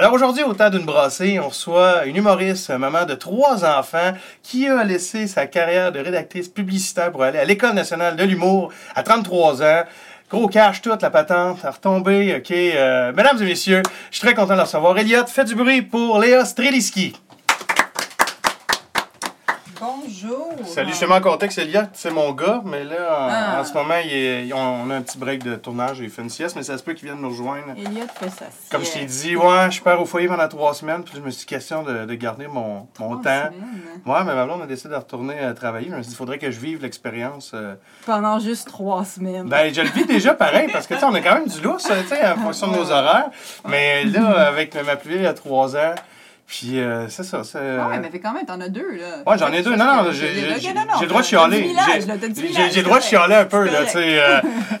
Alors aujourd'hui, au temps d'une brassée, on reçoit une humoriste, maman de 3 enfants, qui a laissé sa carrière de rédactrice publicitaire pour aller à l'École nationale de l'humour à 33 ans. Gros cash, toute la patente, à retomber, ok. Mesdames et messieurs, je suis très content de la recevoir. Elliot, faites du bruit pour Léa Stréliski. Bonjour. Salut, je suis en contexte, Elliot, c'est mon gars, mais là, en ce moment, on a un petit break de tournage, il fait une sieste, mais ça se peut qu'il vienne nous rejoindre. Elliot fait sa sieste. Comme je t'ai dit, ouais, je pars au foyer pendant 3 semaines, puis je me suis dit question de garder mon temps. Semaines, hein? Ouais, mais ma blonde a décidé de retourner travailler, je me suis dit, il faudrait que je vive l'expérience. Pendant juste 3 semaines. Ben, je le vis déjà pareil, parce que, tu sais, on a quand même du lousse, tu sais, en fonction de nos horaires, mais là, avec ma plus vieille, il y a 3 ans, puis c'est ça, c'est... Ouais, mais quand même, t'en as 2, là. Ouais, j'en ai 2, non, j'ai le droit de chialer. J'ai le droit de chialer un peu, là, tu sais.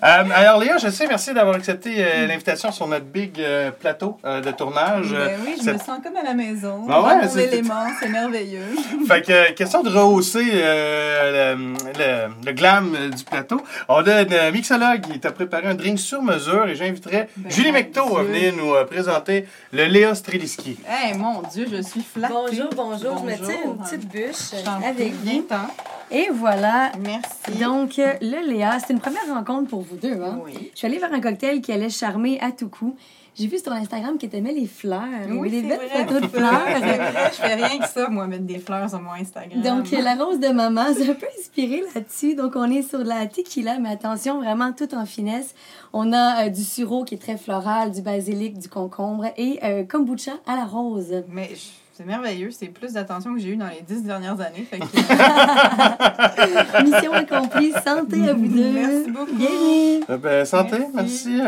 Alors, Léa, je sais, merci d'avoir accepté l'invitation sur notre big plateau de tournage. Ben oui, je me sens comme à la maison. Ah ouais, c'est... éléments, c'est merveilleux. Fait que, question de rehausser le glam du plateau, on a un mixologue qui t'a préparé un drink sur mesure, et j'inviterai Julie Mecteau à venir nous présenter le Léa Stréliski. Eh, mon Dieu! Je suis flattée. Bonjour. Je me tiens une petite bûche avec vous. Et voilà. Merci. Donc, le Léa, c'était une première rencontre pour vous deux. Hein? Oui. Je suis allée vers un cocktail qui allait charmer à tout coup. J'ai vu sur ton Instagram que t'aimais les fleurs. Oui, des belles photos de fleurs. C'est vrai, je fais rien que ça, moi, mettre des fleurs sur mon Instagram. Donc, la rose de maman, c'est un peu inspiré là-dessus. Donc, on est sur de la tequila, mais attention, vraiment tout en finesse. On a du sureau qui est très floral, du basilic, du concombre et kombucha à la rose. Mais c'est merveilleux, c'est plus d'attention que j'ai eu dans les 10 dernières années. Fait que... Mission accomplie, santé à vous deux. Merci beaucoup. Bienvenue. Ben, santé, merci.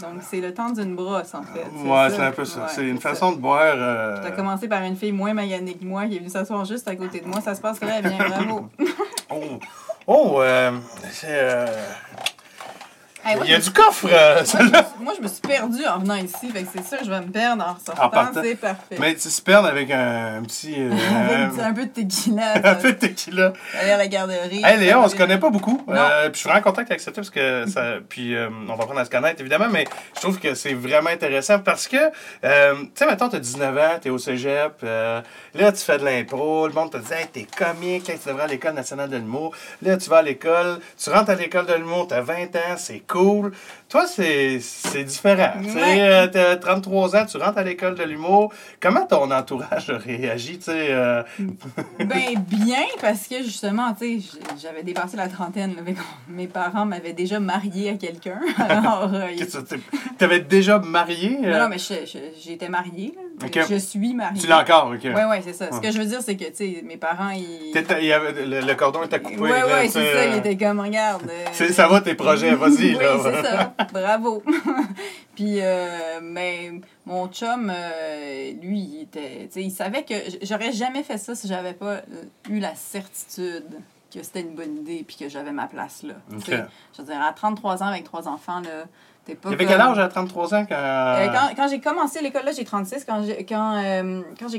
Donc, c'est le temps d'une brosse, en fait. Ouais, c'est un peu ça. Ouais, c'est une façon de boire... Tu as commencé par une fille moins maganée que moi qui est venue s'asseoir juste à côté de moi. Ça se passe très bien, bravo. C'est... Hey, il y a du coffre, celle-là! Moi, je me suis perdue en venant ici, fait que c'est sûr que je vais me perdre en ressortant, c'est parfait. Mais tu se perds avec un petit... un peu de tequila. Un peu de tequila. Aller à la garderie. Hey Léa, on se connaît pas beaucoup. Puis je suis vraiment content que tu acceptes parce que ça... Puis on va prendre à se connaître, évidemment, mais je trouve que c'est vraiment intéressant parce que, tu sais, maintenant, t'as 19 ans, t'es au cégep, là, tu fais de l'impro, le monde te dit « Hey, t'es comique, hey, tu devrais à l'École nationale de l'humour. » Là, tu vas à l'école, tu rentres à l'École de l'humour, t'as 20 ans, c'est cool. Toi, c'est différent. Ouais. T'as 33 ans, tu rentres à l'École de l'humour. Comment ton entourage réagit, tu sais? Ben, bien, parce que justement, tu sais, j'avais dépassé la trentaine. Là, mes parents m'avaient déjà mariée à quelqu'un. Alors, t'avais déjà mariée? Non, mais j'étais mariée. Là, okay. Je suis mariée. Tu l'as encore, OK. Oui, c'est ça. Ce que je veux dire, c'est que, tu sais, mes parents, ils... Le cordon était coupé. Oui, c'est ça. Il était comme, regarde... ça va, tes projets, vas-y, là. Oui, c'est ça. Bravo. Puis, mais mon chum, lui, il était... Il savait que j'aurais jamais fait ça si j'avais pas eu la certitude que c'était une bonne idée puis que j'avais ma place là. Okay. Je veux dire, à 33 ans avec 3 enfants, là, t'es pas... Il avait quel âge à 33 ans quand... Quand j'ai commencé l'école, là, j'ai 36. Quand j'ai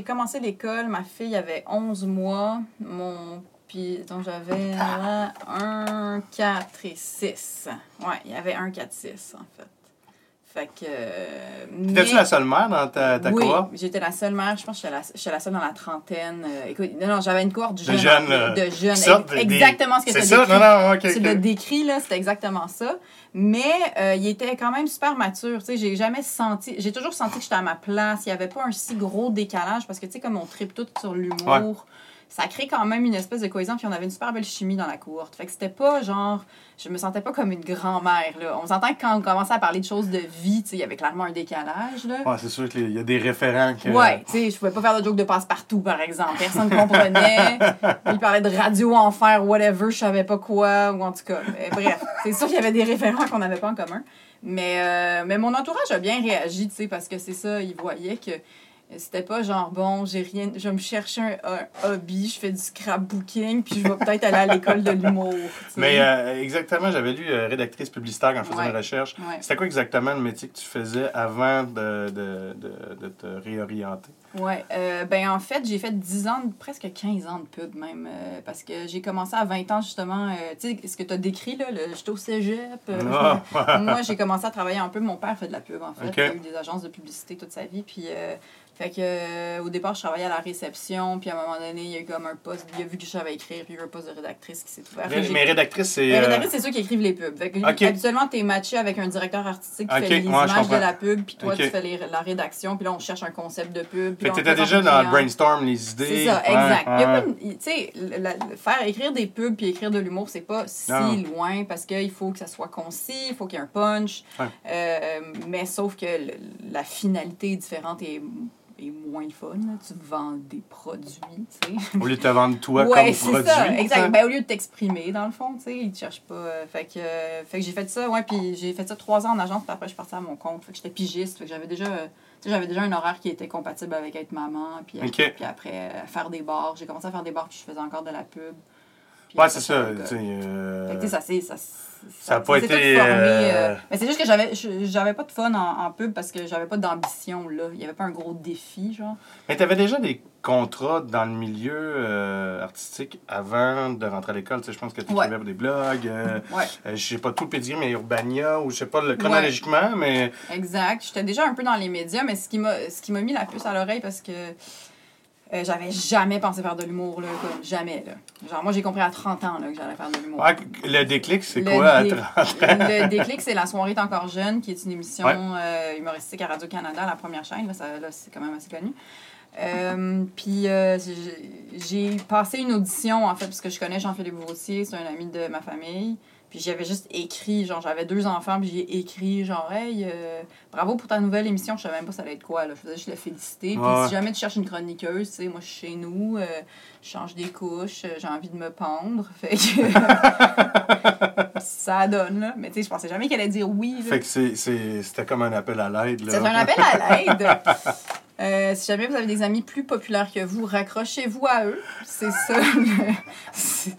commencé l'école, ma fille avait 11 mois. Puis, donc, j'avais 1, 4 et 6. Ouais, il y avait 1, 4, 6, en fait. Fait que... T'étais-tu la seule mère dans ta cohorte? Oui, j'étais la seule mère. Je pense que j'étais la seule dans la trentaine. Écoute, non, j'avais une cohorte de jeunes. Exactement ce que tu as décrit. C'est ça? Non, OK. Tu l'as décrit, là, c'était exactement ça. Mais il était quand même super mature. Tu sais, j'ai toujours senti que j'étais à ma place. Il n'y avait pas un si gros décalage parce que, tu sais, comme on tripe tout sur l'humour... Ouais. Ça crée quand même une espèce de cohésion, puis on avait une super belle chimie dans la cohorte. Fait que c'était pas genre... Je me sentais pas comme une grand-mère, là. On s'entend que quand on commençait à parler de choses de vie, tu sais, il y avait clairement un décalage, là. Ouais, c'est sûr qu'il y a des référents que... Ouais, tu sais, je pouvais pas faire de joke de passe-partout, par exemple. Personne comprenait. Il parlait de radio-enfer, whatever, je savais pas quoi, ou en tout cas. Bref, c'est sûr qu'il y avait des référents qu'on n'avait pas en commun. Mais mon entourage a bien réagi, tu sais, parce que c'est ça, il voyait que... C'était pas genre, bon, j'ai rien, je vais me chercher un hobby, je fais du scrapbooking, puis je vais peut-être aller à l'école de l'humour. T'sais. Mais exactement, j'avais lu rédactrice publicitaire quand je faisais mes recherches. Ouais. C'était quoi exactement le métier que tu faisais avant de te réorienter? Oui, ben en fait, j'ai fait 10 ans, presque 15 ans de pub même, parce que j'ai commencé à 20 ans justement, tu sais, ce que tu as décrit, là, j'étais au cégep. Moi, j'ai commencé à travailler un peu, mon père fait de la pub en fait, avec des agences de publicité toute sa vie, puis... Fait que, au départ, je travaillais à la réception, puis à un moment donné, il y a eu comme un poste, il a vu que je savais écrire, puis il y a eu un poste de rédactrice qui s'est ouvert. Mais rédactrice, c'est... Mais rédactrice, c'est ceux qui écrivent les pubs. Fait que, habituellement, t'es matché avec un directeur artistique qui fait les images de la pub, puis toi, tu fais la rédaction, puis là, on cherche un concept de pub. Fait que t'étais déjà dans le brainstorm, les idées. C'est ça, exact. Tu sais, faire écrire des pubs puis écrire de l'humour, c'est pas si loin, parce qu'il faut que ça soit concis, il faut qu'il y ait un punch, mais sauf que la finalité est différente et moins fun, là. Tu vends des produits, tu sais. Au lieu de te vendre toi comme produit. Ça, exact. Ben, au lieu de t'exprimer, dans le fond, tu sais, ils te cherchent pas. Fait que j'ai fait ça, puis j'ai fait ça 3 ans en agence, puis après, je suis partie à mon compte. Fait que j'étais pigiste, fait que j'avais déjà un horaire qui était compatible avec être maman, puis après, faire des bars. J'ai commencé à faire des bars, puis je faisais encore de la pub. Puis ouais, c'est ça. Fait que ça, c'est... Ça n'a pas été... Mais c'est juste que j'avais pas de fun en pub parce que j'avais pas d'ambition, là. Il n'y avait pas un gros défi, genre. Mais tu avais déjà des contrats dans le milieu artistique avant de rentrer à l'école. Tu sais, je pense que tu écrivais des blogs. Je sais pas tout le pedigree, mais Urbania ou je sais pas chronologiquement, mais... Exact. J'étais déjà un peu dans les médias, mais ce qui m'a mis la puce à l'oreille parce que... j'avais jamais pensé faire de l'humour, là, comme jamais, là. Genre, moi, j'ai compris à 30 ans, là, que j'allais faire de l'humour. Ouais, le déclic, c'est à 30 ans? Le déclic, c'est « La soirée encore jeune », qui est une émission humoristique à Radio-Canada, la première chaîne, là, c'est quand même assez connu. Puis j'ai passé une audition, en fait, parce que je connais Jean-Philippe Vossier, c'est un ami de ma famille. Puis j'avais juste écrit, genre, j'avais 2 enfants, puis j'ai écrit, genre, « Hey, bravo pour ta nouvelle émission. » Je savais même pas ça allait être quoi, là. Je faisais juste le féliciter. Puis si jamais tu cherches une chroniqueuse, tu sais, moi, je suis chez nous, je change des couches, j'ai envie de me pendre. Fait que ça donne, là. Mais tu sais, je pensais jamais qu'elle allait dire oui, là. Fait que c'était comme un appel à l'aide, là. C'est un appel à l'aide. Si jamais vous avez des amis plus populaires que vous, raccrochez-vous à eux. C'est ça. Si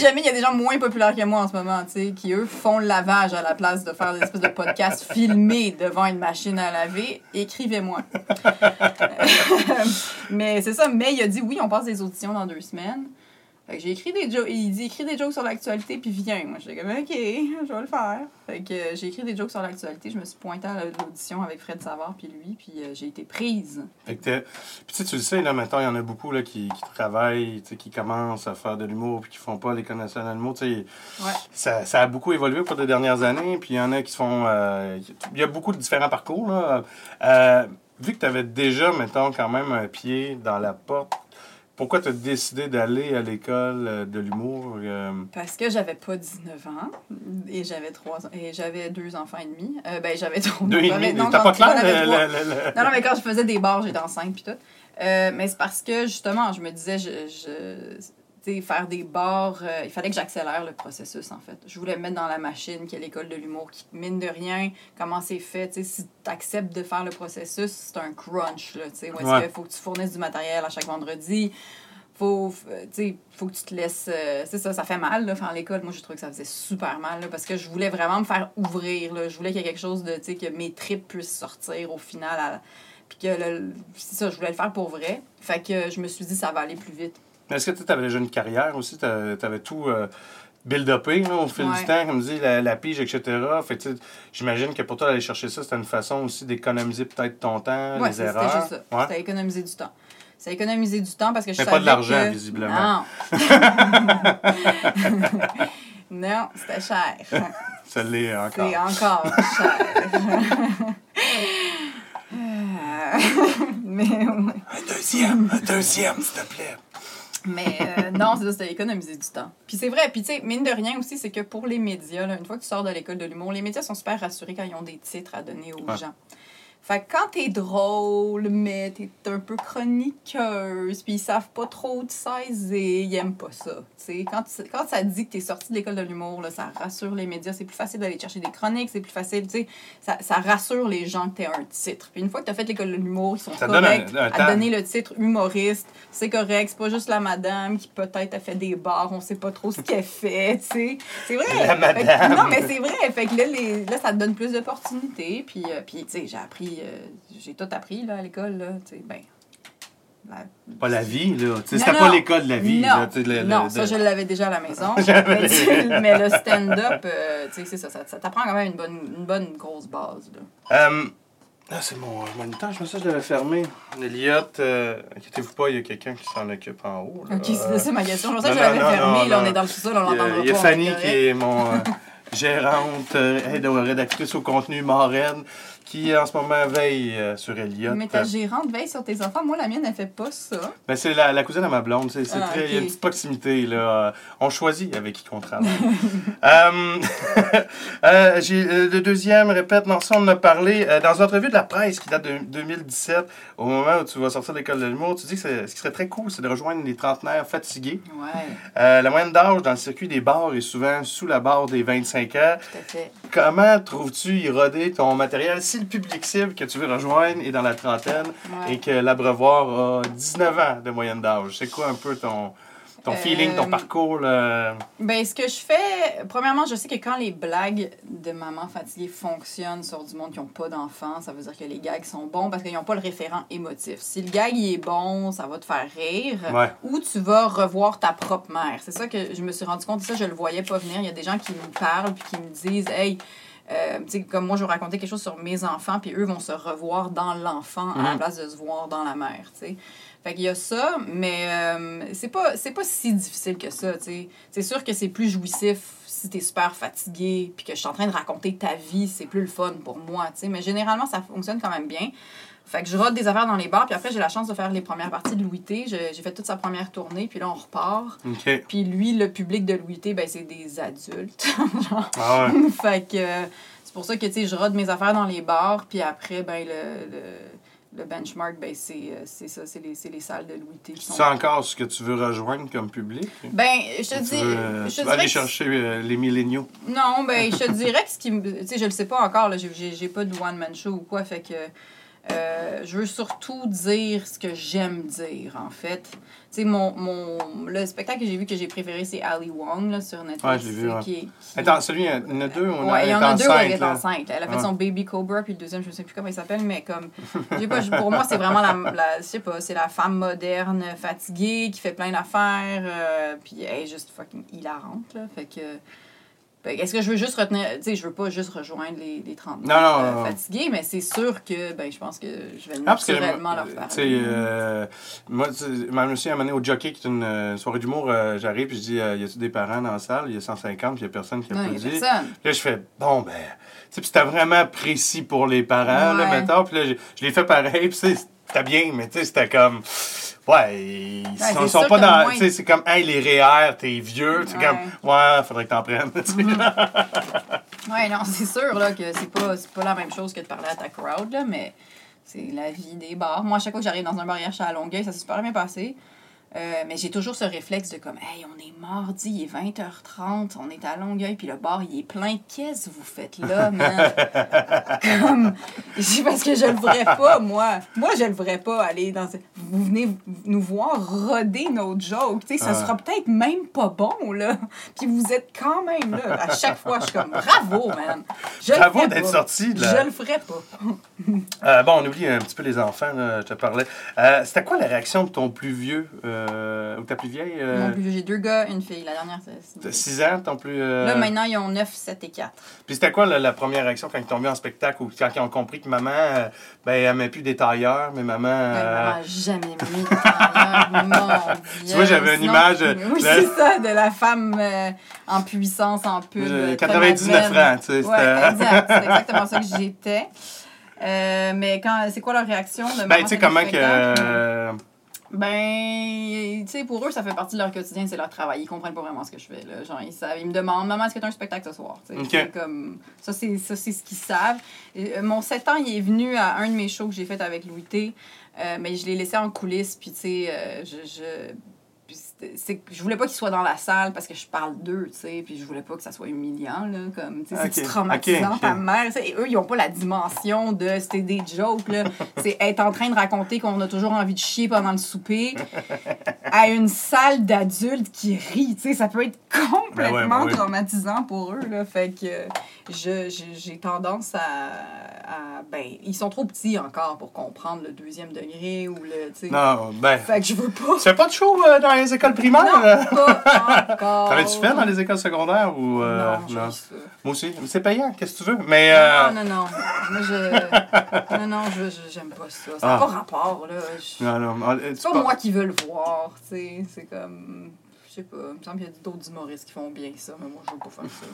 jamais il y a des gens moins populaires que moi en ce moment, tu sais, qui eux font le lavage à la place de faire des espèces de podcasts filmés devant une machine à laver, écrivez-moi. Mais c'est ça. Mais il a dit oui, on passe des auditions dans 2 semaines. Fait que j'ai écrit des jokes. Il dit écris des jokes sur l'actualité puis viens. Moi j'étais comme ok, je vais le faire. Fait que j'ai écrit des jokes sur l'actualité. Je me suis pointée à l'audition avec Fred Savard puis lui puis j'ai été prise. Fait que puis tu le sais là maintenant il y en a beaucoup là qui travaillent, tu sais qui commencent à faire de l'humour puis qui font pas l'École nationale de l'humour. Tu sais ça a beaucoup évolué au cours des dernières années puis il y en a qui se font. Il y a beaucoup de différents parcours là. Vu que tu avais déjà mettons quand même un pied dans la porte. Pourquoi tu as décidé d'aller à l'école de l'humour? Parce que j'avais pas 19 ans et j'avais 3 ans et j'avais 2 enfants et demi. J'avais 2 et demi. Non, t'as pas clair? Non, mais quand je faisais des bars, j'étais enceinte puis tout. Mais c'est parce que justement, je me disais tu sais, faire des bars, il fallait que j'accélère le processus en fait. Je voulais me mettre dans la machine qui est l'école de l'humour qui mine de rien, comment c'est fait, tu sais, si accepte de faire le processus, c'est un crunch, là, tu sais, il faut que tu fournisses du matériel à chaque vendredi, faut que tu te laisses, c'est ça fait mal, là, faire l'école, moi, je trouve que ça faisait super mal, là, parce que je voulais vraiment me faire ouvrir, là, je voulais qu'il y ait quelque chose de, tu sais, que mes tripes puissent sortir au final, puis que, c'est ça, je voulais le faire pour vrai, fait que je me suis dit, ça va aller plus vite. Est-ce que tu avais déjà une carrière aussi, t'avais tout... build-upé là, au fil du temps, comme dit, la pige, etc. Fait que, j'imagine que pour toi, d'aller chercher ça, c'était une façon aussi d'économiser peut-être ton temps, les erreurs. Oui, c'était juste ça. Ouais. C'était économiser du temps. Ça a économisé du temps parce que je savais pas de l'argent, visiblement. Non. Non, c'était cher. Ça l'est encore. C'est encore cher. Mais ouais. Un deuxième, s'il te plaît. Mais non, c'était économiser du temps. Puis c'est vrai. Puis tu sais, mine de rien aussi, c'est que pour les médias, là, une fois que tu sors de l'école de l'humour, les médias sont super rassurés quand ils ont des titres à donner aux gens. Fait que quand t'es drôle, mais t'es un peu chroniqueuse, puis ils savent pas trop te saisir, ils aiment pas ça. T'sais, quand ça dit que t'es sortie de l'école de l'humour, là, ça rassure les médias, c'est plus facile d'aller chercher des chroniques, c'est plus facile, tu sais, ça rassure les gens que t'es un titre. Puis une fois que t'as fait l'école de l'humour, ils sont corrects à donner le titre humoriste, c'est correct, c'est pas juste la madame qui peut-être a fait des bars, on sait pas trop ce qu'elle fait, tu sais. C'est vrai. La madame. Non, mais c'est vrai. Fait que là, là ça te donne plus d'opportunités, puis tu sais, j'ai tout appris là, à l'école. Là, ben, pas la vie, là. T'sais, c'était non, pas l'école de la vie. Non, là, non, ça, je l'avais déjà à la maison. Mais le stand-up, c'est ça t'apprend quand même une bonne grosse base. Là. C'est mon moniteur, je me souviens, je l'avais fermé. Eliott, inquiétez-vous pas, il y a quelqu'un qui s'en occupe en haut. Là. OK, c'est ma question. Je me souviens que je l'avais fermé. Non, là, on est dans le sous-sol, on l'entendra pas. Il y a Fanny qui est mon gérante, rédactrice au contenu, marraine. Qui, en ce moment, veille sur Éliott. Mais ta gérante veille sur tes enfants. Moi, la mienne, elle fait pas ça. Ben, c'est la cousine à ma blonde. C'est très, okay. Il y a une petite proximité. Là. On choisit avec qui qu'on travaille. Le deuxième, répète, non, ça, on en a parlé. Dans une entrevue de la presse qui date de 2017, au moment où tu vas sortir de l'école de l'humour, tu dis que ce qui serait très cool, c'est de rejoindre les trentenaires fatigués. Ouais. La moyenne d'âge dans le circuit des bars est souvent sous la barre des 25 ans. Tout à fait. Comment trouves-tu éroder ton matériel si le public cible que tu veux rejoindre est dans la trentaine, ouais, et que l'abreuvoir a 19 ans de moyenne d'âge? C'est quoi un peu ton feeling, ton parcours? Là? Ben, ce que je fais, premièrement, je sais que quand les blagues de maman fatiguée fonctionnent sur du monde qui n'ont pas d'enfants, ça veut dire que les gags sont bons parce qu'ils n'ont pas le référent émotif. Si le gag il est bon, ça va te faire rire, ouais, ou tu vas revoir ta propre mère. C'est ça que je me suis rendu compte, ça, je le voyais pas venir. Il y a des gens qui me parlent puis qui me disent « Hey, comme moi, je vais raconter quelque chose sur mes enfants, puis eux vont se revoir dans l'enfant à la place de se voir dans la mère, tu sais. » Fait qu'il y a ça, mais c'est pas si difficile que ça, tu sais. C'est sûr que c'est plus jouissif si t'es super fatigué, puis que je suis en train de raconter ta vie, c'est plus le fun pour moi, tu sais. Mais généralement, ça fonctionne quand même bien. Fait que je rôde des affaires dans les bars, puis après, j'ai la chance de faire les premières parties de Louis T. J'ai fait toute sa première tournée, puis là, on repart. Okay. Puis lui, le public de Louis T, ben, c'est des adultes. Genre. Ah ouais. Fait que c'est pour ça que, tu sais, je rôde mes affaires dans les bars, puis après, ben, le benchmark, ben, c'est ça, c'est les salles de Louis T. C'est encore ce que tu veux rejoindre comme public? Ben, je te dis... Tu vas aller chercher les milléniaux? Non, ben, je te dirais que ce qui... Tu sais, je le sais pas encore, là, j'ai pas de one-man show ou quoi, fait que... je veux surtout dire ce que j'aime dire, en fait. Tu sais, le spectacle que j'ai vu, que j'ai préféré, c'est Ali Wong, là, sur Netflix. Ouais, je l'ai vu, ouais. Attends, celui, il y en a deux, on a, il y en a deux, elle est enceinte. Elle a fait son Baby Cobra, puis le deuxième, je ne sais plus comment il s'appelle, mais comme... Je sais pas, pour moi, c'est vraiment je sais pas, c'est la femme moderne, fatiguée, qui fait plein d'affaires, puis elle est juste fucking hilarante, là, fait que... Est-ce que je veux juste retenir... Tu sais, je veux pas juste rejoindre les 30 ans fatigués, mais c'est sûr que, ben, je pense que je vais naturellement leur parler. Tu sais, moi, je me suis amené au Jockey, qui est une soirée d'humour. J'arrive, puis je dis, y a-tu des parents dans la salle? Il y a 150, puis il y a personne qui a pas dit. Là, je fais, bon, ben... Tu sais, puis c'était vraiment précis pour les parents, ouais, là, maintenant. Puis là, je l'ai fait pareil, puis c'était bien, mais tu sais, c'était comme... Ouais, ils sont pas dans... Tu sais, c'est comme, hey, les REER, t'es vieux. C'est comme, ouais, faudrait que t'en prennes. Ouais, non, c'est sûr, là, que c'est pas la même chose que de parler à ta crowd, là, mais c'est la vie des bars. Moi, à chaque fois que j'arrive dans un bar, hier, je suis à Longueuil, ça s'est super bien passé. Mais j'ai toujours ce réflexe de comme, hey, on est mardi, il est 20h30, on est à Longueuil, puis le bar, il est plein. Qu'est-ce que vous faites là, man? Comme, parce que je le verrais pas, moi. Moi, je le verrais pas aller dans... Vous venez nous voir roder notre joke, tu sais, ça sera peut-être même pas bon, là. Puis vous êtes quand même là. À chaque fois, je suis comme, bravo, man. Bravo d'être sorti, là. Je le ferais pas. Bon, on oublie un petit peu les enfants, là, je te parlais. C'était quoi la réaction de ton plus vieux... ou ta plus vieille? Mon plus vieux, j'ai 2 gars, une fille. La dernière, c'est 6 ans, ton plus... Là, maintenant, ils ont 9, 7 et 4. Puis c'était quoi la première réaction quand ils t'ont vu en spectacle ou quand ils ont compris que maman, elle met plus des tailleurs, mais maman... Maman n'a jamais mis de tailleurs, mon Dieu. Tu vois, j'avais une image... Oui, c'est ça, de la femme en puissance, en pull. 99 francs, tu sais. Oui, exact. C'est exactement ça que j'étais. Mais quand c'est quoi leur réaction? De ben, tu sais, comment que... Ben, tu sais, pour eux, ça fait partie de leur quotidien, c'est leur travail. Ils comprennent pas vraiment ce que je fais, là. Genre, ils savent, ils me demandent, maman, est-ce que t'as un spectacle ce soir? Okay. Comme, ça, c'est ce qu'ils savent. Mon 7 ans, il est venu à un de mes shows que j'ai fait avec Louis T, mais je l'ai laissé en coulisses, puis tu sais, je voulais pas qu'il soit dans la salle parce que je parle d'eux, tu sais, puis je voulais pas que ça soit humiliant, là, comme, tu sais, okay. C'est traumatisant, okay. Ta mère, et eux, ils ont pas la dimension de, c'était des jokes, là, c'est être en train de raconter qu'on a toujours envie de chier pendant le souper à une salle d'adultes qui rit, tu sais, ça peut être complètement traumatisant pour eux, là, fait que j'ai tendance à ils sont trop petits encore pour comprendre le deuxième degré ou le, tu sais, fait que je veux pas... Tu fais pas de show dans les écoles primaires? Non, pas encore. T'avais-tu fait dans les écoles secondaires? Ou, non. Moi aussi. C'est payant, qu'est-ce que tu veux? Mais, non. Moi, je j'aime pas ça. Ça n'a pas rapport, là. C'est pas moi qui veux le voir, tu sais. C'est comme... Je sais pas. Il me semble qu'il y a d'autres humoristes qui font bien ça, mais moi, je veux pas faire ça.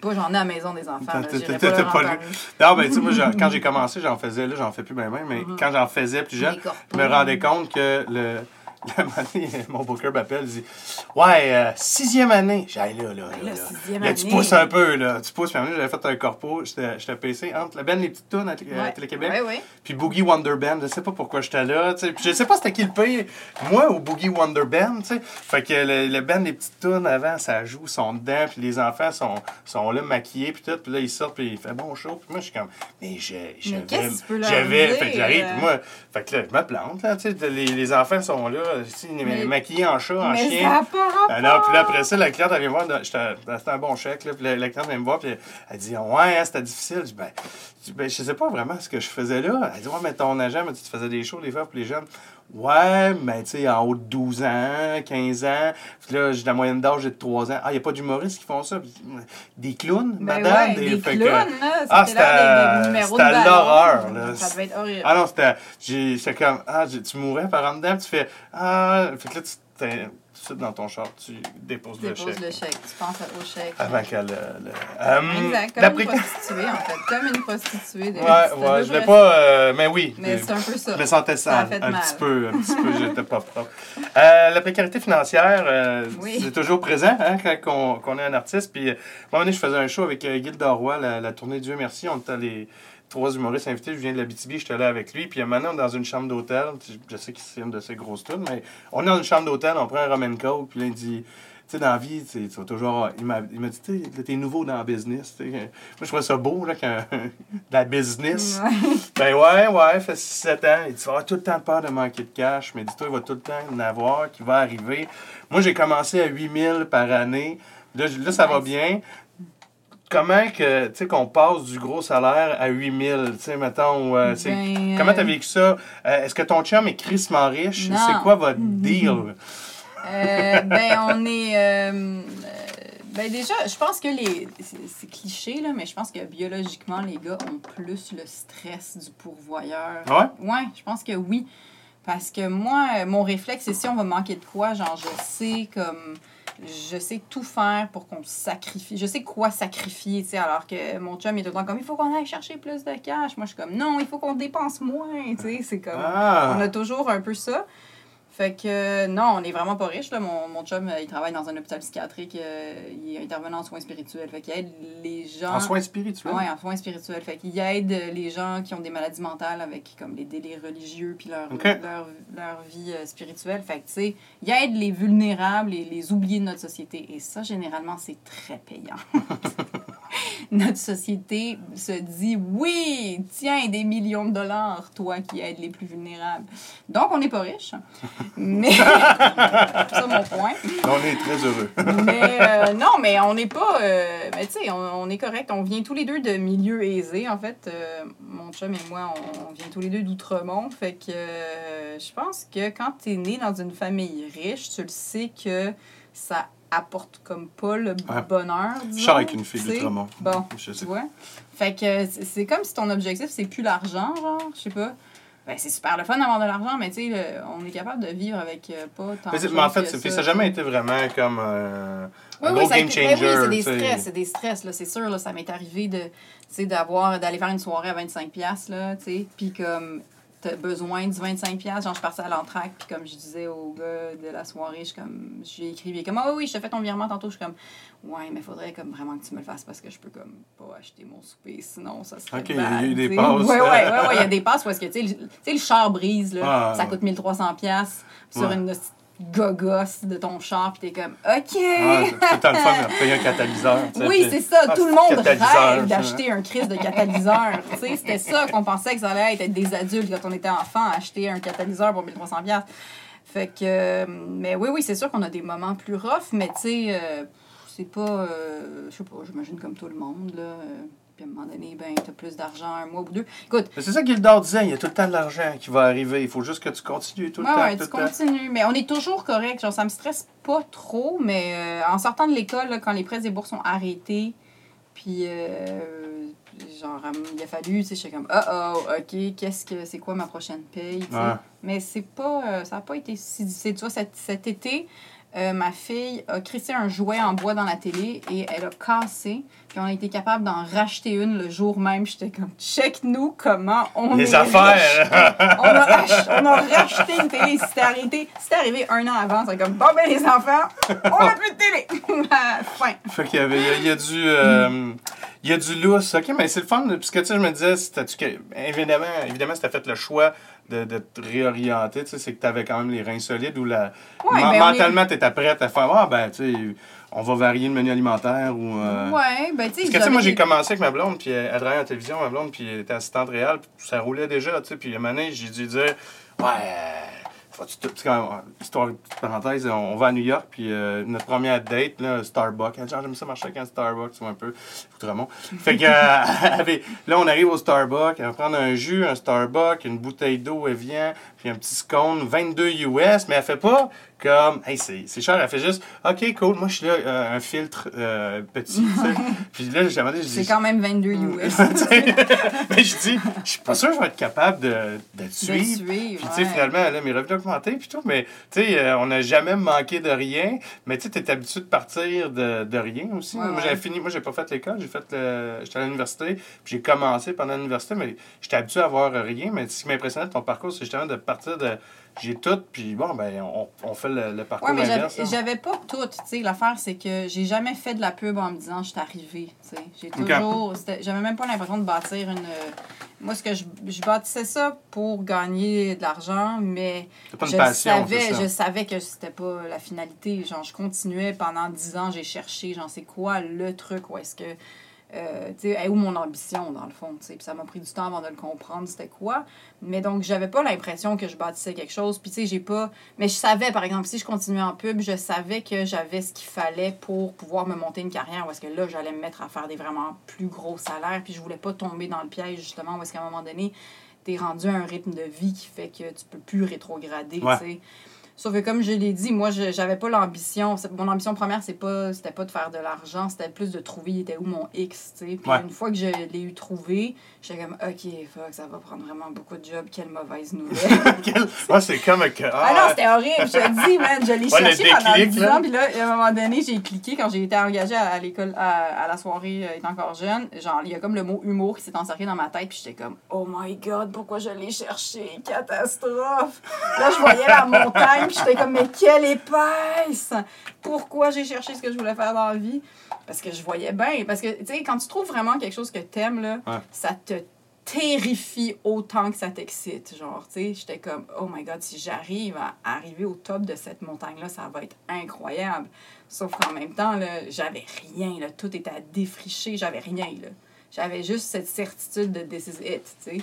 Pas, j'en ai à la maison des enfants. T'étais pas lu. Non, ben tu sais, moi, quand j'ai commencé, j'en faisais. Là, j'en fais plus bien, mais quand j'en faisais plus jeune, je me rendais compte que le... La année, mon booker m'appelle, il dit « Ouais, sixième année! » J'allais là, tu pousses un peu, là. Tu pousses, puis j'avais fait un corpo, j'étais PC entre la band Les Petites Tounes à Télé-Québec, puis Boogie Wonder Band. Je sais pas pourquoi j'étais là, tu sais. Je sais pas c'était qui le pire, moi ou Boogie Wonder Band, tu sais. Fait que le band Les Petites Tounes, avant, ça joue, sont dedans, puis les enfants sont là, maquillés, puis tout, puis là, ils sortent, puis ils font bon show, puis moi, je suis comme « Mais j'avais... » Fait que j'arrive, puis moi, fait que là, je me plante, là, tu sais. Les enfants sont là. Maquillé en chat, en chien. Alors, puis là, après ça, la cliente allait me voir. C'était un bon chèque. Là, puis la cliente allait me voir. Puis elle dit ouais, c'était difficile. Je dis, je sais pas vraiment ce que je faisais là. Elle dit ouais, mais ton agent, mais tu te faisais des shows, des fois, pour les jeunes. Ouais, mais tu sais, en haut de 12 ans, 15 ans. Puis là, j'ai la moyenne d'âge de 3 ans. Ah, il n'y a pas d'humoristes qui font ça. Des clowns, madame. Des clowns, là. C'était l'horreur, là. Ça devait être horrible. Ah non, c'était comme, tu mourais par en dedans. Tu fais, fait que là, tu dans ton char, tu déposes le chèque. Tu penses au chèque. Avant qu'elle... Exact, comme une prostituée, en fait. Comme une prostituée. Ouais, je l'ai pas... mais oui. Mais c'est un peu ça. Je me sentais sale. Un petit peu, j'étais pas propre. La précarité financière, c'est toujours présent, hein, quand on est un artiste. Puis, à un moment donné, je faisais un show avec Gilda Roy, la tournée Dieu merci. On était allés... 3 humoristes invités, je viens de l'Abitibi, j'étais là avec lui. Puis maintenant, on est dans une chambre d'hôtel. Je sais qu'il c'est une de ces grosses tunes, mais on est dans une chambre d'hôtel, on prend un rum and coke, puis là, il dit, tu sais, dans la vie, tu vas toujours... Il m'a dit, tu sais, t'es nouveau dans le business, t'sais. Moi, je trouvais ça beau, là, quand... la business. Ouais, fait 6-7 ans. Il dit, tu vas avoir tout le temps peur de manquer de cash, mais dis-toi, il va tout le temps en avoir, qui va arriver. Moi, j'ai commencé à 8 000 par année. Là, ça va bien. Comment que, tu sais, qu'on passe du gros salaire à 8 000, tu sais, mettons, comment t'as vécu ça? Est-ce que ton chum est crissement riche? Non. C'est quoi votre deal? On est... déjà, je pense que c'est cliché, là, mais je pense que biologiquement, les gars ont plus le stress du pourvoyeur. Ouais? Ouais, je pense que oui. Parce que moi, mon réflexe, c'est si on va manquer de quoi, genre, je sais tout faire pour qu'on sacrifie. Je sais quoi sacrifier, tu sais, alors que mon chum, il est tout le temps comme, il faut qu'on aille chercher plus de cash. Moi, je suis comme, non, il faut qu'on dépense moins, tu sais, c'est comme... On a toujours un peu ça. Fait que, non, on est vraiment pas riche, là. Mon chum, il travaille dans un hôpital psychiatrique. Il est intervenant en soins spirituels. Fait qu'il aide les gens... En soins spirituels? Oui, en soins spirituels. Fait qu'il aide les gens qui ont des maladies mentales avec, comme, les délires religieux puis leur vie spirituelle. Fait que, tu sais, il aide les vulnérables et les oubliés de notre société. Et ça, généralement, c'est très payant. Notre société se dit « Oui, tiens, des millions de dollars, toi qui aides les plus vulnérables. » Donc, on n'est pas riche, mais... C'est ça mon point. On est très heureux. Mais non, mais on n'est pas... mais tu sais, on est correct. On vient tous les deux de milieux aisés, en fait. Mon chum et moi, on vient tous les deux d'Outremont. Fait que je pense que quand t'es né dans une famille riche, tu le sais que ça apporte comme pas le bonheur, disons. Je sors avec une fille d'Outremont. Bon, je sais. Ouais. Fait que c'est comme si ton objectif, c'est plus l'argent, genre, je sais pas. Ben, c'est super le fun d'avoir de l'argent, mais tu sais, on est capable de vivre avec pas tant de... Mais en fait, ça n'a jamais été vraiment comme un gros game changer. Oui, c'est des stress, là, c'est sûr. Là, ça m'est arrivé d'aller faire une soirée à 25$, là, tu sais, puis comme... t'as besoin du 25$. Genre, je suis partie à l'entracte, puis comme je disais au gars de la soirée, j'ai écrit, il est comme, ah oui, je te fais ton virement tantôt. Je suis comme, ouais, mais faudrait comme vraiment que tu me le fasses parce que je peux comme pas acheter mon souper, sinon ça serait. OK, bad, il y a eu des passes. Ouais, il y a des passes parce que, tu sais, le char brise, là, ça coûte 1300$ sur une gogosse de ton char, pis t'es comme, OK! Ah, c'est tout le fun de payer un catalyseur. Oui, c'est ça. Tout le monde rêve d'acheter un crise de catalyseur. C'était ça qu'on pensait que ça allait être des adultes quand on était enfant, acheter un catalyseur pour 1300$. Fait que, mais oui, c'est sûr qu'on a des moments plus rough, mais tu sais, c'est pas, je sais pas, j'imagine comme tout le monde, là. Puis à un moment donné, ben, t'as plus d'argent un mois ou deux. Écoute. Mais c'est ça qu'Ildor disait, il y a tout le temps de l'argent qui va arriver. Il faut juste que tu continues tout le temps. Oui, tu continues. Mais on est toujours correct. Genre, ça me stresse pas trop, mais en sortant de l'école, là, quand les prêts et bourses sont arrêtés, puis genre, il a fallu, tu sais, j'étais comme, OK, c'est quoi ma prochaine paye? Ouais. Mais c'est pas, ça n'a pas été si difficile. Tu vois, cet été, ma fille a crissé un jouet en bois dans la télé et elle a cassé. Puis on a été capable d'en racheter une le jour même. J'étais comme, check-nous comment on les est affaires! On a racheté une télé. C'était arrivé un an avant. C'est comme, bon ben les enfants, on n'a plus de télé! Fin! Fait qu'il y a du... il y a du lousse, OK, mais c'est le fun, parce que tu sais, je me disais, évidemment, si t'as fait le choix de te réorienter, tu sais, c'est que t'avais quand même les reins solides ou mentalement, t'étais prête à faire, tu sais, on va varier le menu alimentaire ou... Ouais, ben tu sais... Parce que tu sais, moi, j'ai commencé avec ma blonde, puis elle travaillait en télévision, ma blonde, puis elle était assistante réelle, puis ça roulait déjà, tu sais, puis à un moment donné, j'ai dû dire, histoire, petite parenthèse, on va à New York, puis notre première date, là, Starbucks. Genre, j'aime ça marcher avec un Starbucks, ou un peu, Outremont. Fait que, là, on arrive au Starbucks, elle va prendre un jus, un Starbucks, une bouteille d'eau, elle vient, puis un petit scone, $22, mais elle fait pas comme, hey, c'est cher, elle fait juste, OK, cool, moi, je suis là, un filtre petit, tu sais. Puis là, j'ai demandé, c'est quand même $22. Mais je dis, je suis pas sûr que je vais être capable de suivre. Puis, tu sais, finalement, là, mes revenus ont augmenté, puis tout, mais, tu sais, on n'a jamais manqué de rien. Mais, tu sais, t'es habitué de partir de rien aussi. Ouais, moi, j'ai pas fait l'école, j'étais à l'université, puis j'ai commencé pendant l'université, mais j'étais habitué à avoir rien. Mais ce qui m'impressionnait de ton parcours, c'est justement de partir de. J'ai tout, puis bon, ben, on fait le parcours inverse. Ouais, mais j'avais pas tout, tu sais. L'affaire, c'est que j'ai jamais fait de la pub en me disant « je suis arrivée », tu sais. J'ai toujours... J'avais même pas l'impression de bâtir une... Moi, ce que je bâtissais ça pour gagner de l'argent, mais je savais que c'était pas la finalité. Genre, je continuais pendant 10 ans, j'ai cherché, genre, c'est quoi le truc, où est-ce que... tu sais, où mon ambition, dans le fond, tu sais. Puis ça m'a pris du temps avant de le comprendre, c'était quoi. Mais donc, j'avais pas l'impression que je bâtissais quelque chose. Puis, tu sais, j'ai pas... Mais je savais, par exemple, si je continuais en pub, je savais que j'avais ce qu'il fallait pour pouvoir me monter une carrière où est-ce que là, j'allais me mettre à faire des vraiment plus gros salaires. Puis, je voulais pas tomber dans le piège, justement, où est-ce qu'à un moment donné, t'es rendu à un rythme de vie qui fait que tu peux plus rétrograder, tu sais. Sauf que, comme je l'ai dit, moi, j'avais pas l'ambition. Mon ambition première, c'était pas de faire de l'argent, c'était plus de trouver il était où mon X, tu sais. Puis une fois que je l'ai eu trouvé, j'étais comme, OK, fuck, ça va prendre vraiment beaucoup de jobs. Quelle mauvaise nouvelle. C'est comme un cœur. Ah non, c'était horrible. Je te dis, man, je l'ai cherché pendant 10 ans. Puis là, à un moment donné, j'ai cliqué quand j'ai été engagée à l'école, à la soirée étant encore jeune. Genre, il y a comme le mot humour qui s'est encerclé dans ma tête. Puis j'étais comme, oh my God, pourquoi je l'ai cherché? Catastrophe. Là, je voyais la montagne. J'étais comme, mais quelle épaisse! Pourquoi j'ai cherché ce que je voulais faire dans la vie? Parce que je voyais bien. Parce que, tu sais, quand tu trouves vraiment quelque chose que t'aimes, là, ça te terrifie autant que ça t'excite. Genre, tu sais, j'étais comme, oh my God, si j'arrive à arriver au top de cette montagne-là, ça va être incroyable. Sauf qu'en même temps, là, j'avais rien, là. Tout était à défricher, j'avais rien, là. J'avais juste cette certitude de « this is it », tu sais.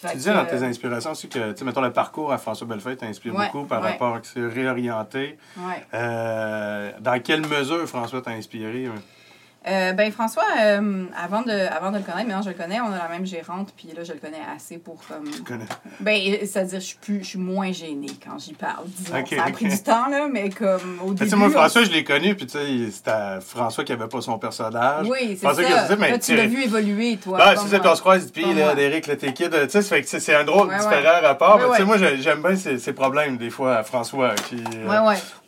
Tu disais dans tes inspirations aussi que, tu sais, mettons, le parcours à François Bellefeuille t'inspire beaucoup par rapport à se réorienter. Ouais. Dans quelle mesure François t'a inspiré? Ben François, avant de le connaître, maintenant je le connais, on a la même gérante, puis là je le connais assez pour comme... Tu le connais? Ben, c'est-à-dire, je suis moins gênée quand j'y parle, disons. Okay, ça a pris du temps, là, mais comme au début... Tu sais, moi, François, je l'ai connu, puis tu sais, c'était François qui avait pas son personnage. Oui, c'est François ça. Là, tu l'as vu évoluer, toi. Ben, c'est ça qu'on se croise, puis là, Derrick, là, t'es kid, tu sais, ça fait que c'est un drôle différent rapport, mais tu sais, moi, j'aime bien ses problèmes, des fois, à François, qui...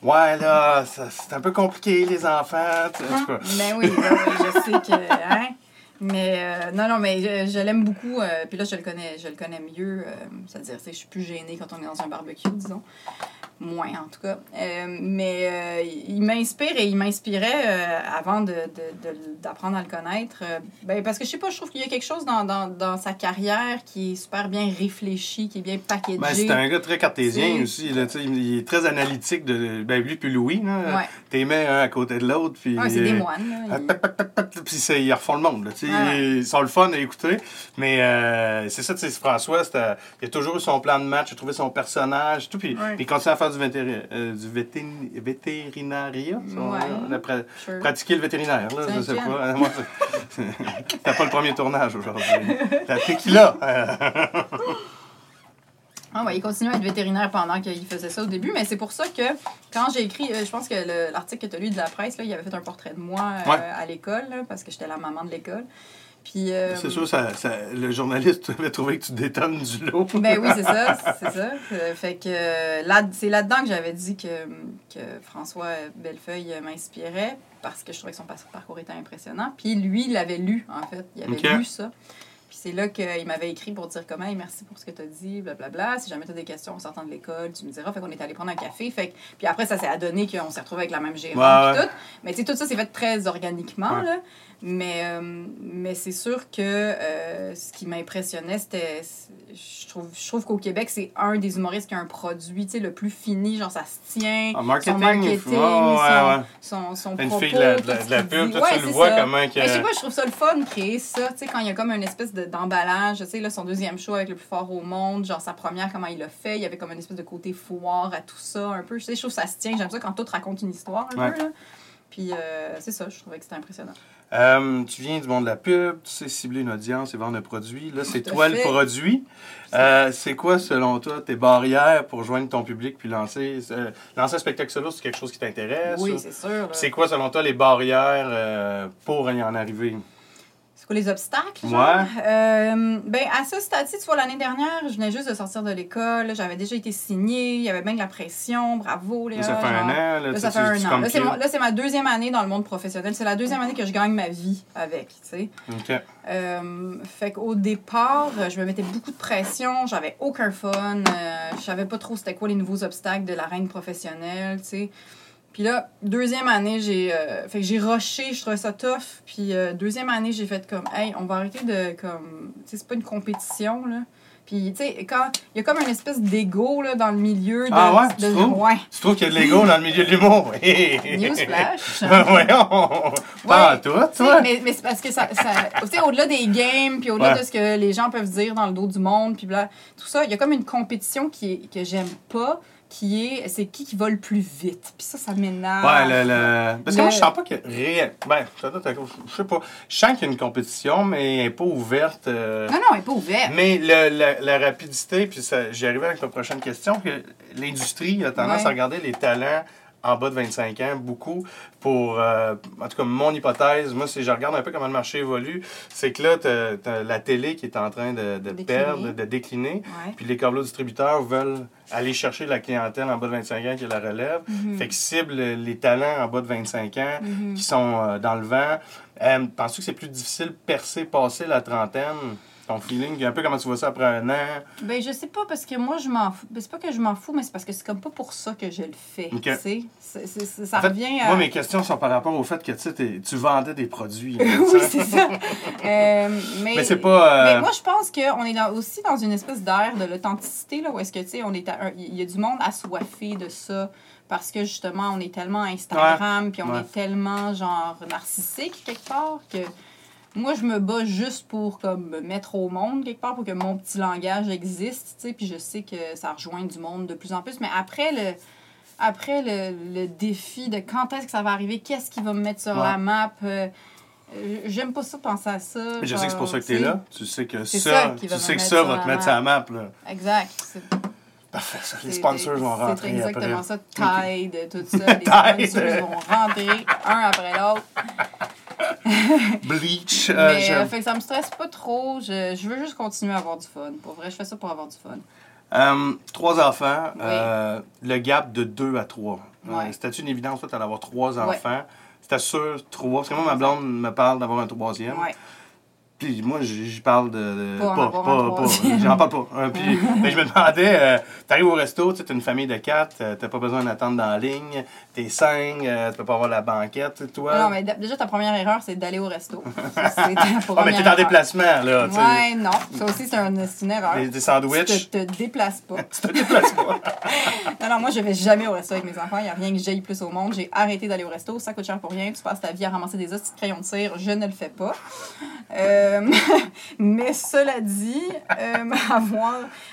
Ouais, là, c'est un peu compliqué, les enfants, tu sais, en tout cas. Ben oui, je sais que... Hein? Mais je l'aime beaucoup. Puis là, je le connais mieux. C'est-à-dire, je suis plus gênée quand on est dans un barbecue, disons. Moins, en tout cas. Mais il m'inspire et il m'inspirait avant d'apprendre à le connaître. Parce que, je sais pas, je trouve qu'il y a quelque chose dans sa carrière qui est super bien réfléchi, qui est bien packagé. C'est un gars très cartésien aussi. Là, il est très analytique. Lui puis Louis. Ouais. T'aimais un à côté de l'autre. Puis, c'est des moines. Ils refont le monde. Ils sont le fun à écouter. Mais c'est ça, c'est François. Il a toujours eu son plan de match. Il a trouvé son personnage. Tout, puis il continue à faire du vétérinaria, pratiquer le vétérinaire, là, je sais pas. Moi, t'as pas le premier tournage aujourd'hui. La tequila. Il continuait à être vétérinaire pendant qu'il faisait ça au début, mais c'est pour ça que quand j'ai écrit, je pense que l'article que tu as lu de la presse, là, il avait fait un portrait de moi à l'école, là, parce que j'étais la maman de l'école. Puis, c'est sûr, le journaliste avait trouvé que tu détonnes du lot. Oui, c'est ça, c'est ça. Fait que là, c'est là-dedans que j'avais dit que François Bellefeuille m'inspirait parce que je trouvais que son parcours était impressionnant. Puis lui, il l'avait lu, en fait. Il avait lu ça. Puis c'est là qu'il m'avait écrit pour dire comment, merci pour ce que tu as dit, blablabla. Si jamais tu as des questions en sortant de l'école, tu me diras. Fait qu'on est allé prendre un café. Fait que... Puis après, ça s'est adonné qu'on s'est retrouvé avec la même gérante et tout. Mais tu sais, tout ça s'est fait très organiquement, là. Mais c'est sûr que ce qui m'impressionnait, c'était... Je trouve qu'au Québec, c'est un des humoristes qui a un produit le plus fini. Genre, ça se tient. Son marketing, son propos. Une fille de la pub, toi, tu le vois ça. Comment... Je sais pas, je trouve ça le fun, créer ça. Tu sais, quand il y a comme une espèce d'emballage. Tu sais, là, son deuxième show avec le plus fort au monde. Genre, sa première, comment il l'a fait. Il y avait comme une espèce de côté foire à tout ça, un peu. Tu sais, je trouve que ça se tient. J'aime ça quand tout raconte une histoire, un peu, là. Puis c'est ça, je trouvais que c'était impressionnant. Tu viens du monde de la pub, tu sais cibler une audience et vendre un produit. Là, c'est toi le produit. C'est quoi, selon toi, tes barrières pour joindre ton public puis lancer un spectacle solo, c'est quelque chose qui t'intéresse? Oui, c'est sûr. C'est quoi, selon toi, les barrières pour y en arriver? Les obstacles, genre. Ouais. À ce stade-ci, tu vois, l'année dernière, je venais juste de sortir de l'école. J'avais déjà été signée. Il y avait bien de la pression. Bravo, Léa. Ça fait un an. Ça fait un an. Là, c'est ma deuxième année dans le monde professionnel. C'est la deuxième année que je gagne ma vie avec, tu sais. OK. Fait qu'au départ, je me mettais beaucoup de pression. J'avais aucun fun. Je savais pas trop c'était quoi les nouveaux obstacles de l'arène professionnelle, tu sais. Puis là, deuxième année, j'ai rushé, je trouvais ça tough. Puis deuxième année, j'ai fait comme, hey, on va arrêter de, comme, tu sais, c'est pas une compétition, là. Puis, tu sais, quand il y a comme une espèce d'ego, là, dans le milieu de... Ah ouais? Tu trouves qu'il y a de l'ego dans le milieu de l'humour? Newsflash. Pas à toi, tu vois. Mais c'est parce que ça, tu sais, au-delà des games, puis au-delà de ce que les gens peuvent dire dans le dos du monde, puis là, tout ça, il y a comme une compétition que j'aime pas. C'est qui va le plus vite. Puis ça m'énerve. Parce que moi, je sens pas que rien... je sais pas. Je sens qu'il y a une compétition, mais elle n'est pas ouverte. Non, elle n'est pas ouverte. Mais la rapidité, puis j'y arrivais avec ta prochaine question, que l'industrie a tendance à regarder les talents en bas de 25 ans, beaucoup, pour... en tout cas, mon hypothèse, moi, si je regarde un peu comment le marché évolue, c'est que là, t'as la télé qui est en train de décliner, puis les câblo-distributeurs veulent aller chercher la clientèle en bas de 25 ans qui la relève, fait qu'ils ciblent les talents en bas de 25 ans qui sont dans le vent. Penses-tu que c'est plus difficile de passer la trentaine? Ton feeling, un peu comment tu vois ça après un an? Je sais pas, parce que moi, je m'en fous. C'est pas que je m'en fous, mais c'est parce que c'est comme pas pour ça que je le fais. Okay. Tu sais, ça en fait, revient à... Moi, mes questions sont par rapport au fait que tu vendais des produits. Oui, c'est ça. Mais c'est pas... Mais moi, je pense qu'on est aussi dans une espèce d'ère de l'authenticité, là, où est-ce que, tu sais, il y a du monde assoiffé de ça. Parce que, justement, on est tellement Instagram, puis on est tellement, genre, narcissique, quelque part, que... Moi, je me bats juste pour comme, me mettre au monde, quelque part, pour que mon petit langage existe, tu sais, puis je sais que ça rejoint du monde de plus en plus. Mais après le défi de quand est-ce que ça va arriver, qu'est-ce qui va me mettre sur la map, j'aime pas ça penser à ça. Mais je sais que c'est pour ça que t'es là. Tu sais que ça va te mettre sur la map. Là. Exact. Parfait, ça. Les sponsors vont rentrer. C'est exactement après. Ça. Tide, tout ça. Les sponsors vont rentrer, un après l'autre. Bleach. Fait que ça me stresse pas trop. Je veux juste continuer à avoir du fun. Pour vrai, je fais ça pour avoir du fun. 3 enfants. Oui. Le gap de 2 à 3. Ouais. C'était-tu une évidence, toi, t'allais avoir 3 enfants? Ouais. C'était sûr 3. Parce que moi, ma blonde me parle d'avoir un 3e. Ouais. Puis moi, je parle de... Pas. J'en parle pas. Puis ben, je me demandais, t'arrives au resto, t'es une famille de 4, t'as pas besoin d'attendre dans la ligne, t'es 5, tu peux pas avoir la banquette, toi. Non, mais déjà, ta première erreur, c'est d'aller au resto. C'est mais t'es en déplacement, là. T'sais. Ouais, non. Ça aussi, c'est une erreur. Des sandwichs. Tu te déplaces pas. Non, moi, je vais jamais au resto avec mes enfants. Il n'y a rien que j'aille plus au monde. J'ai arrêté d'aller au resto. Ça coûte cher pour rien. Tu passes ta vie à ramasser des os, petits crayons de cire. Je ne le fais pas. Mais cela dit,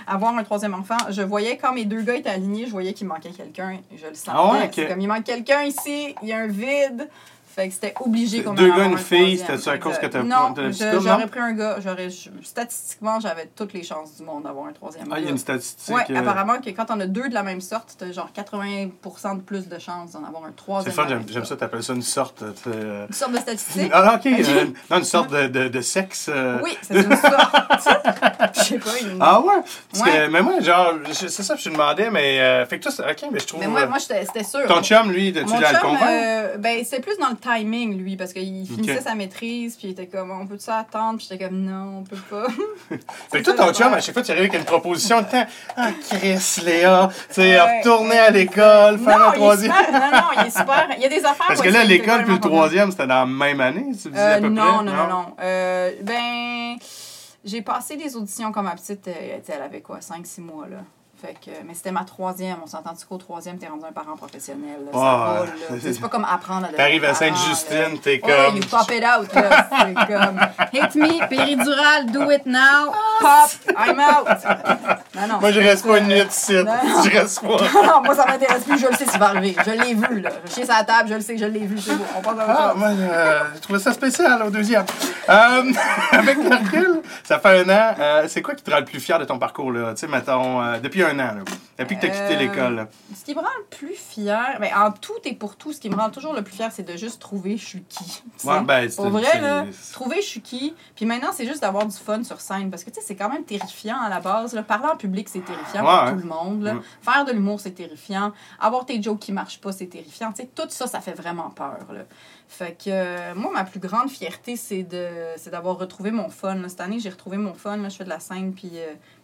avoir un troisième enfant, je voyais quand mes deux gars étaient alignés, je voyais qu'il manquait quelqu'un. Je le sentais. Ah ouais, okay. C'est comme il manque quelqu'un ici, il y a un vide. Fait que c'était obligé qu'on ait deux gars, une fille, c'était-tu à cause que t'as non? J'aurais pris un gars. Statistiquement, j'avais toutes les chances du monde d'avoir un troisième gars. Ah, il y a une statistique. Oui, apparemment que quand on a deux de la même sorte, t'as genre 80% de plus de chances d'en avoir un troisième. C'est fun, j'aime ça, t'appelles ça une sorte. Une sorte de statistique? Ah, OK. Non, une sorte de sexe. Oui, c'est une sorte. Je sais pas. Ah, ouais? Parce que, mais moi, genre, c'est ça que je te demandais, mais. Fait que toi, OK, mais je trouve. Mais moi, c'était sûr. Ton chum, lui, tu l'as le convaincre? Ben, c'est plus dans le timing, lui, parce qu'il finissait sa maîtrise, puis il était comme, on peut-tu attendre? Puis j'étais comme, non, on peut pas. Fait que toi, ton chum, à chaque fois, tu arrives avec une proposition, de temps, ah, Chris, Léa, tu sais, retourner à l'école, faire un troisième. Non, il est super. Il y a des affaires. Parce que là, l'école puis le troisième, c'était dans la même année, tu disais à peu près? Non. Ben, j'ai passé des auditions comme ma petite, elle avait quoi, 5-6 mois, là. Fait que, mais c'était ma troisième. On s'entend-tu qu'au troisième, t'es rendu un parent professionnel? Là, ça roule, là. C'est pas comme apprendre à devenir t'arrives à Sainte-Justine, t'es comme... Ouais, you pop it out, là. C'est comme... Hit me, péridurale, do it now, pop, I'm out. Non. Moi, je reste pas une nuit ici. Je reste pas. Non, moi, ça m'intéresse plus. Je le sais si va arriver. Je l'ai vu, là. Je suis sur la table, je le sais, je l'ai vu. C'est beau. On passe à autre chose. Moi, j'ai trouvé ça spécial, au deuxième. Avec le recul, ça fait un an. C'est quoi qui te rend le plus fier de ton parcours, là? Tu sais, mettons, depuis un an, là. Depuis que tu as quitté l'école. Là. Ce qui me rend le plus fier, ben, en tout et pour tout, ce qui me rend toujours le plus fier, c'est de juste trouver je suis qui. Ouais, ben, pour vrai, là, trouver je suis qui. Puis maintenant, c'est juste d'avoir du fun sur scène. Parce que tu sais, c'est quand même terrifiant à la base. Là. Parler en public, c'est terrifiant pour tout le monde. Là. Faire de l'humour, c'est terrifiant. Avoir tes jokes qui marchent pas, c'est terrifiant. Tu sais, tout ça, ça fait vraiment peur. Là. Fait que moi, ma plus grande fierté, c'est d'avoir retrouvé mon fun. Là. Cette année, j'ai retrouvé mon fun. Là. Je fais de la scène, puis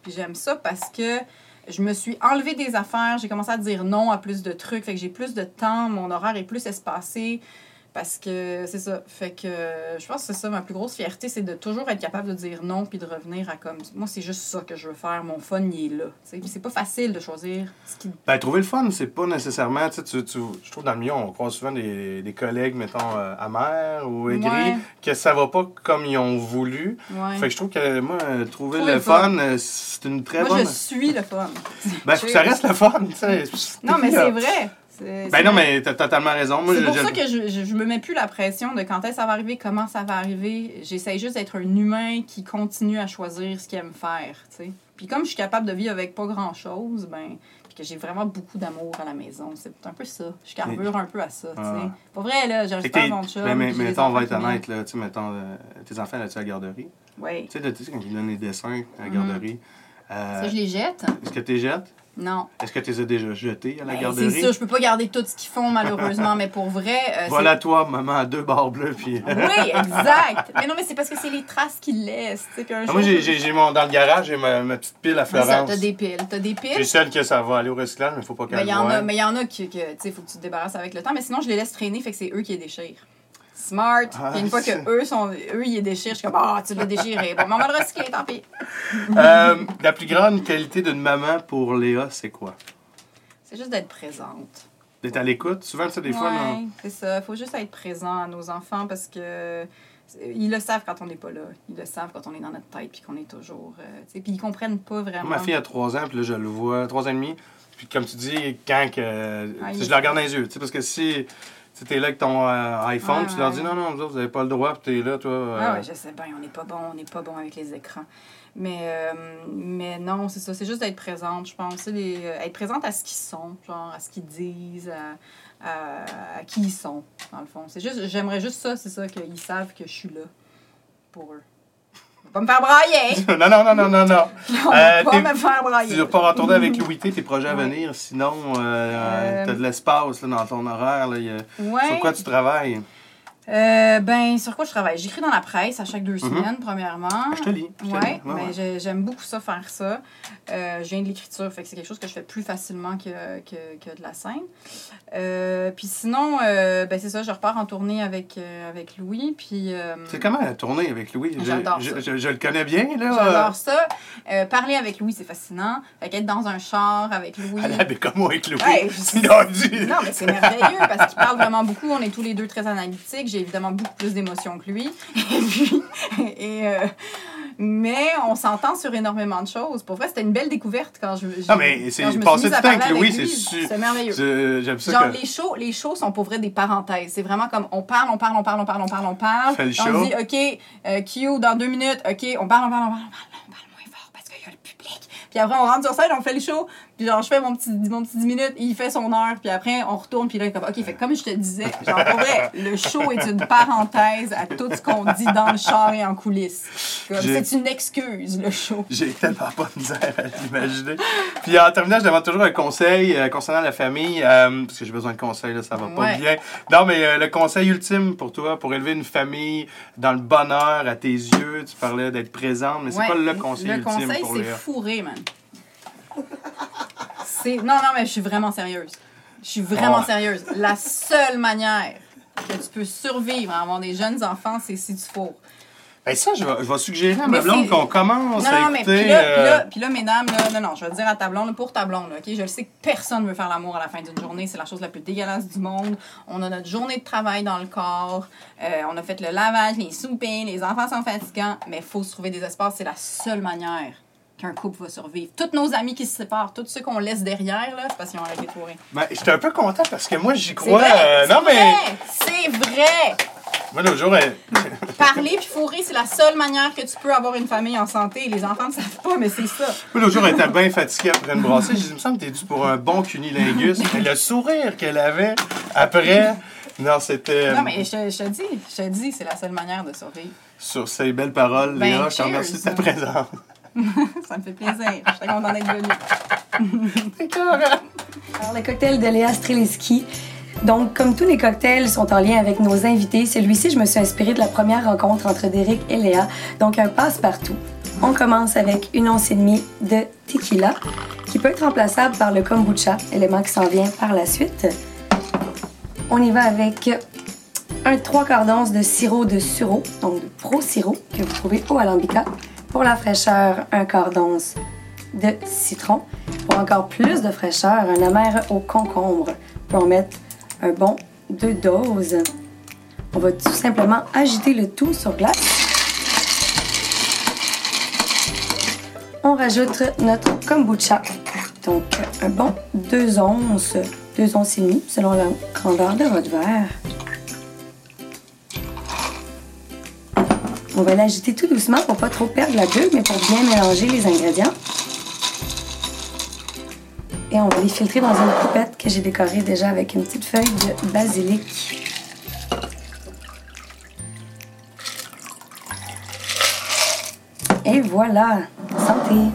j'aime ça parce que je me suis enlevée des affaires. J'ai commencé à dire non à plus de trucs. Fait que j'ai plus de temps. Mon horaire est plus espacé. Parce que c'est ça. Fait que je pense que c'est ça. Ma plus grosse fierté, c'est de toujours être capable de dire non puis de revenir à comme... Moi, c'est juste ça que je veux faire. Mon fun, il est là. T'sais. Puis c'est pas facile de choisir ce qui... Ben, trouver le fun, c'est pas nécessairement... Je trouve dans le milieu, on croise souvent des collègues, mettons, amers ou aigris, que ça va pas comme ils ont voulu. Ouais. Fait que je trouve que, moi, trouver le fun, c'est une très bonne... Moi, je suis le fun. Ben, faut que ça reste le fun, tu sais. Non, mais c'est vrai. Ben non, mais t'as totalement raison. Moi, c'est pour ça que je me mets plus la pression de quand est-ce que ça va arriver, comment ça va arriver. J'essaie juste d'être un humain qui continue à choisir ce qu'il aime faire, tu sais. Puis comme je suis capable de vivre avec pas grand-chose, ben... que j'ai vraiment beaucoup d'amour à la maison. C'est un peu ça. Je carbure un peu à ça, tu sais. Pas vrai, là, j'arrive pas à mon chum. Mais mettons, on va être honnête, là, tu sais, mettons, tes enfants, là-tu à la garderie? Oui. Tu sais, quand tu donnes les dessins à la garderie... Ça, je les jette. Est-ce que tu les jettes? Non. Est-ce que tu les as déjà jetés à la garderie? C'est sûr, je peux pas garder tout ce qu'ils font, malheureusement, mais pour vrai... voilà toi, maman, à deux barres bleues, puis... Oui, exact! Mais non, mais c'est parce que c'est les traces qu'ils laissent. Moi, j'ai dans le garage, j'ai ma petite pile à Florence. Ça, t'as des piles. J'ai celle que ça va aller au recyclage, mais faut pas qu'elle voie. Mais il y en a que tu sais, faut que tu te débarrasses avec le temps, mais sinon, je les laisse traîner, fait que c'est eux qui les déchirent. Smart. Puis une fois qu'eux, ils les déchirent, je suis comme, tu l'as déchiré. Bon, on va le recycler, tant pis. La plus grande qualité d'une maman pour Léa, c'est quoi? C'est juste d'être présente. D'être à l'écoute? Souvent, ça, des fois, non? Oui, c'est ça. Il faut juste être présent à nos enfants parce que... Ils le savent quand on n'est pas là. Ils le savent quand on est dans notre tête puis qu'on est toujours... puis ils comprennent pas vraiment. Ma fille a 3 ans, puis là, je le vois, 3 ans et demi. Puis comme tu dis, quand que... je la regarde dans les yeux, tu sais, parce que si... Tu t'es là avec ton iPhone, tu leur dis non, vous avez pas le droit, puis t'es là, toi. Ouais, je sais bien, on n'est pas bon avec les écrans. Mais non, c'est ça, c'est juste d'être présente, je pense. Être présente à ce qu'ils sont, genre à ce qu'ils disent, à qui ils sont, dans le fond. J'aimerais juste ça, c'est ça, qu'ils savent que je suis là pour eux. Pas me faire brailler! Non. Pas me faire brailler. Tu ne vas pas retourner avec Louis T, tes projets à venir, sinon, tu as de l'espace là, dans ton horaire. Là, sur quoi tu travailles? Ben, sur quoi je travaille? J'écris dans la presse à chaque 2 semaines, premièrement. Ah, je te lis. Ouais, mais j'aime beaucoup ça, faire ça. Je viens de l'écriture, fait que c'est quelque chose que je fais plus facilement que de la scène. Puis sinon, ben c'est ça, je repars en tournée avec Louis, puis... C'est comment la tournée avec Louis? J'adore ça. Je le connais bien, là. J'adore ça. Parler avec Louis, c'est fascinant. Fait qu'être dans un char avec Louis... À la Bécamo avec Louis. Ouais, non, mais c'est merveilleux, parce qu'il parle vraiment beaucoup. On est tous les deux très analytiques. J'ai évidemment beaucoup plus d'émotions que lui. Mais on s'entend sur énormément de choses. Pour vrai, c'était une belle découverte quand je me suis passé du temps avec lui. C'est merveilleux. J'aime ça. Genre, les shows sont pour vrai des parenthèses. C'est vraiment comme on parle. On dit, OK, Q, dans 2 minutes, OK, on parle moins fort parce qu'il y a le public. Puis après, on rentre sur scène, on fait le show. Puis genre, je fais mon petit 10 minutes, il fait son heure, puis après, on retourne, puis là, il est comme, OK, fait comme je te disais, genre, pour vrai, le show est une parenthèse à tout ce qu'on dit dans le char et en coulisses. Comme, c'est une excuse, le show. J'ai tellement pas de misère à l'imaginer. Puis en terminant, je demande toujours un conseil concernant la famille, parce que j'ai besoin de conseils, là, ça va pas bien. Non, mais le conseil ultime pour toi, pour élever une famille dans le bonheur à tes yeux, tu parlais d'être présente, mais c'est pas le conseil ultime pour c'est fourré, man. Non, mais je suis vraiment sérieuse. La seule manière que tu peux survivre à avoir des jeunes enfants, c'est si tu fourres. Ben ça, je vais suggérer à ma blonde qu'on commence à écouter... Non, mais puis là, mesdames, là, non, je vais te dire à ta blonde, pour ta blonde, là, OK? Je le sais que personne veut faire l'amour à la fin d'une journée. C'est la chose la plus dégueulasse du monde. On a notre journée de travail dans le corps. On a fait le lavage, les soupers, les enfants sont fatigants. Mais il faut se trouver des espaces. C'est la seule manière qu'un couple va survivre. Toutes nos amis qui se séparent, tous ceux qu'on laisse derrière, là, c'est parce qu'ils ont arrêté de fourrer. Ben, j'étais un peu content parce que moi, j'y crois. C'est vrai! Moi, l'autre jour, parler puis fourrer, c'est la seule manière que tu peux avoir une famille en santé. Les enfants ne savent pas, mais c'est ça. Moi, l'autre jour, elle était bien fatiguée après une brassée. J'ai dit, il me semble que t'es dû pour un bon cunilingus. Et le sourire qu'elle avait après... Non, c'était... Non, mais je te dis, c'est la seule manière de survivre. Sur ces belles paroles, ben, Léa, je te remercie de ta présence. Ça me fait plaisir. Je suis contente d'être venue. D'accord. Alors, le cocktail de Léa Stréliski. Donc, comme tous les cocktails sont en lien avec nos invités, celui-ci, je me suis inspirée de la première rencontre entre Derek et Léa. Donc, un passe-partout. On commence avec une once et demie de tequila, qui peut être remplaçable par le kombucha, élément qui s'en vient par la suite. On y va avec... 3/4 d'once de sirop de sureau, donc de pro-sirop, que vous trouvez au Alambika. Pour la fraîcheur, 1/4 d'once de citron. Pour encore plus de fraîcheur, un amer au concombre. On peut en mettre un bon 2 doses. On va tout simplement agiter le tout sur glace. On rajoute notre kombucha. Donc, un bon 2 onces et demie, selon la grandeur de votre verre. On va l'agiter tout doucement pour pas trop perdre la bulle, mais pour bien mélanger les ingrédients. Et on va les filtrer dans une coupette que j'ai décorée déjà avec une petite feuille de basilic. Et voilà! Santé!